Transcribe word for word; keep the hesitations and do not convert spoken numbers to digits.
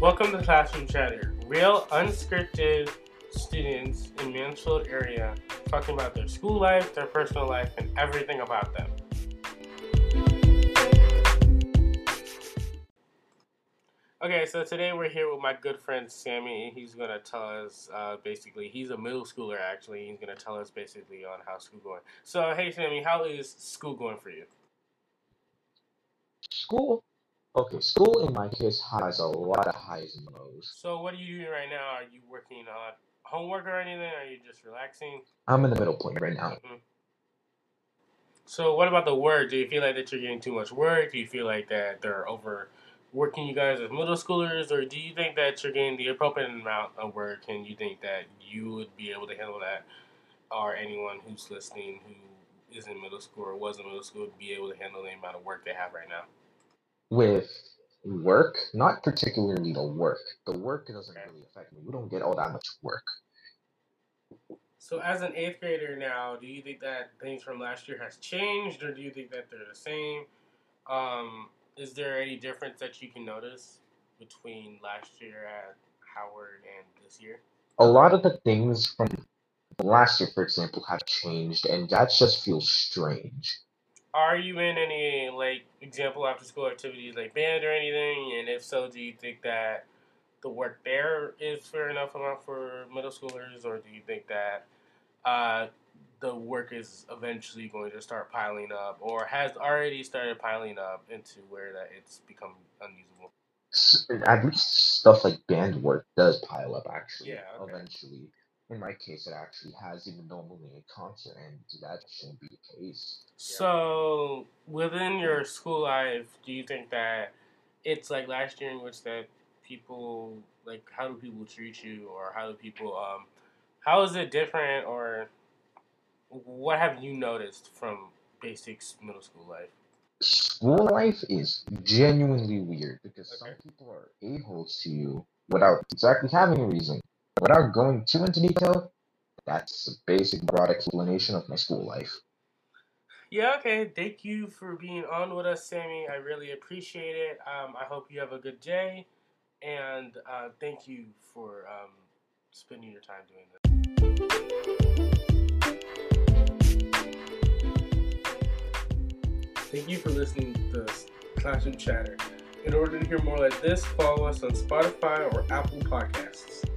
Welcome to Classroom Chatter, real unscripted students in Mansfield area talking about their school life, their personal life, and everything about them. Okay, so today we're here with my good friend Sammy. He's going to tell us uh, basically, he's a middle schooler actually, he's going to tell us basically on how school going. So, hey Sammy, how is school going for you? School? Okay, school in my case has a lot of highs and lows. So what are you doing right now? Are you working on homework or anything? Are you just relaxing? I'm in the middle point right now. Mm-hmm. So what about the work? Do you feel like that you're getting too much work? Do you feel like that they're overworking you guys as middle schoolers? Or do you think that you're getting the appropriate amount of work and you think that you would be able to handle that? Or anyone who's listening who is in middle school or was in middle school would be able to handle the amount of work they have right now? With work, not particularly the work. The work doesn't really affect me. We don't get all that much work. So as an eighth grader now, do you think that things from last year has changed, or do you think that they're the same? Um, is there any difference that you can notice between last year at Howard and this year? A lot of the things from last year, for example, have changed, and that just feels strange. Are you in any, like, example after-school activities like band or anything? And if so, do you think that the work there is fair enough amount for middle schoolers? Or do you think that uh, the work is eventually going to start piling up or has already started piling up into where that it's become unusable? At least stuff like band work does pile up, actually, yeah, okay. Eventually. In my case, it actually has, even though I'm only in concert, and that shouldn't be the case. So, within your school life, do you think that it's like last year in which that people, like, how do people treat you, or how do people, um, how is it different, or what have you noticed from basic middle school life? School life is genuinely weird, because okay. some people are a-holes to you without exactly having a reason. Without going too into detail, that's the basic broad explanation of my school life. Yeah, okay. Thank you for being on with us, Sammy. I really appreciate it. Um, I hope you have a good day, and uh, thank you for um, spending your time doing this. Thank you for listening to this Classroom Chatter. In order to hear more like this, follow us on Spotify or Apple Podcasts.